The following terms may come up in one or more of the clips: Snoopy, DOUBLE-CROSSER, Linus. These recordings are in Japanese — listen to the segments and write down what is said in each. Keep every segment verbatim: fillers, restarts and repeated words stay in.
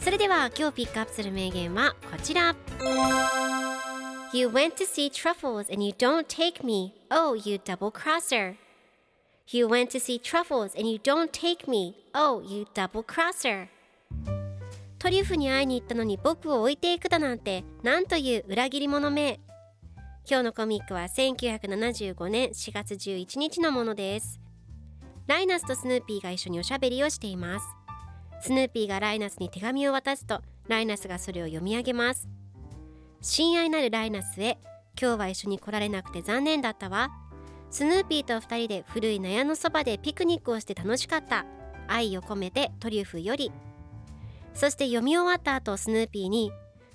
それでは今日ピックアップする名言はこちら。 You went to see truffles and you don't take me. Oh, you double-crosser. You went to see truffles and you don't take me. Oh, you double-crosser. トリュフに会いに行ったのに僕を置いていくだなんて、なんという裏切り者め。今日のコミックはせんきゅうひゃくななじゅうごねんしがつじゅういちにちのものです。ライナスとスヌーピーが一緒におしゃべりをしています。スヌーピーがライナスに手紙を渡すと、ライナスがそれを読み上げます。親愛なるライナスへ、今日は一緒に来られなくて残念だったわ。スヌーピーと二人で古い納屋のそばでピクニックをして楽しかった。愛を込めてトリュフより。そして読み終わった後、スヌーピーに、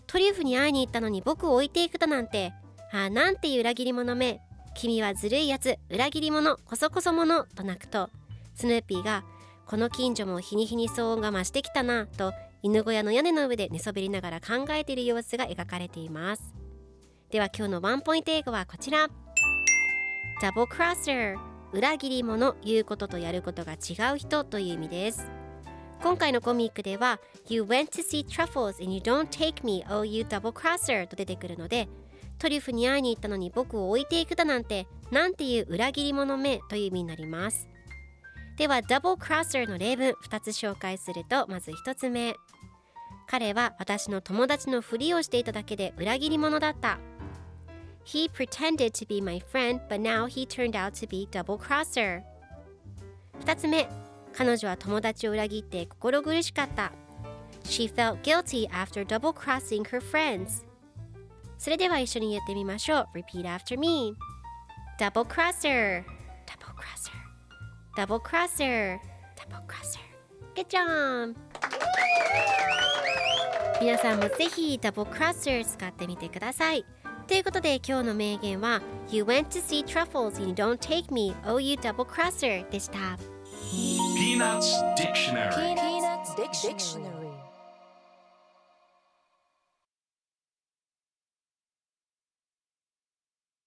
トリュフに会いに行ったのに僕を置いていくだなんて、ああなんていう裏切り者め、君はずるいやつ、裏切り者、こそこそ者と泣くと、スヌーピーが、この近所も日に日に騒音が増してきたなと犬小屋の屋根の上で寝そべりながら考えている様子が描かれています。では今日のワンポイント英語はこちら。 Double-crosser、 裏切り者、言うこととやることが違う人という意味です。今回のコミックでは You went to see truffles and you don't take me. Oh, you double-crosser と出てくるので、トリュフに会いに行ったのに僕を置いていくだなんて、なんていう裏切り者めという意味になります。では Double-crosser の例文ふたつ紹介すると、まずひとつめ、彼は私の友達のふりをしていただけで裏切り者だった。 He pretended to be my friend but now he turned out to be double-crosser。 ふたつめ、彼女は友達を裏切って心苦しかった。 She felt guilty after double-crossing her friends。それでは一緒に言ってみましょう。 Repeat after me。 Double-crosser、 Double-crosser、 Double-crosser、 Double-crosser。 Good job。 皆さんもぜひ Double-crosser 使ってみてください。ということで今日の名言は You went to see truffles and you don't take me. Oh, you double-crosser でした。 Peanuts Dictionary。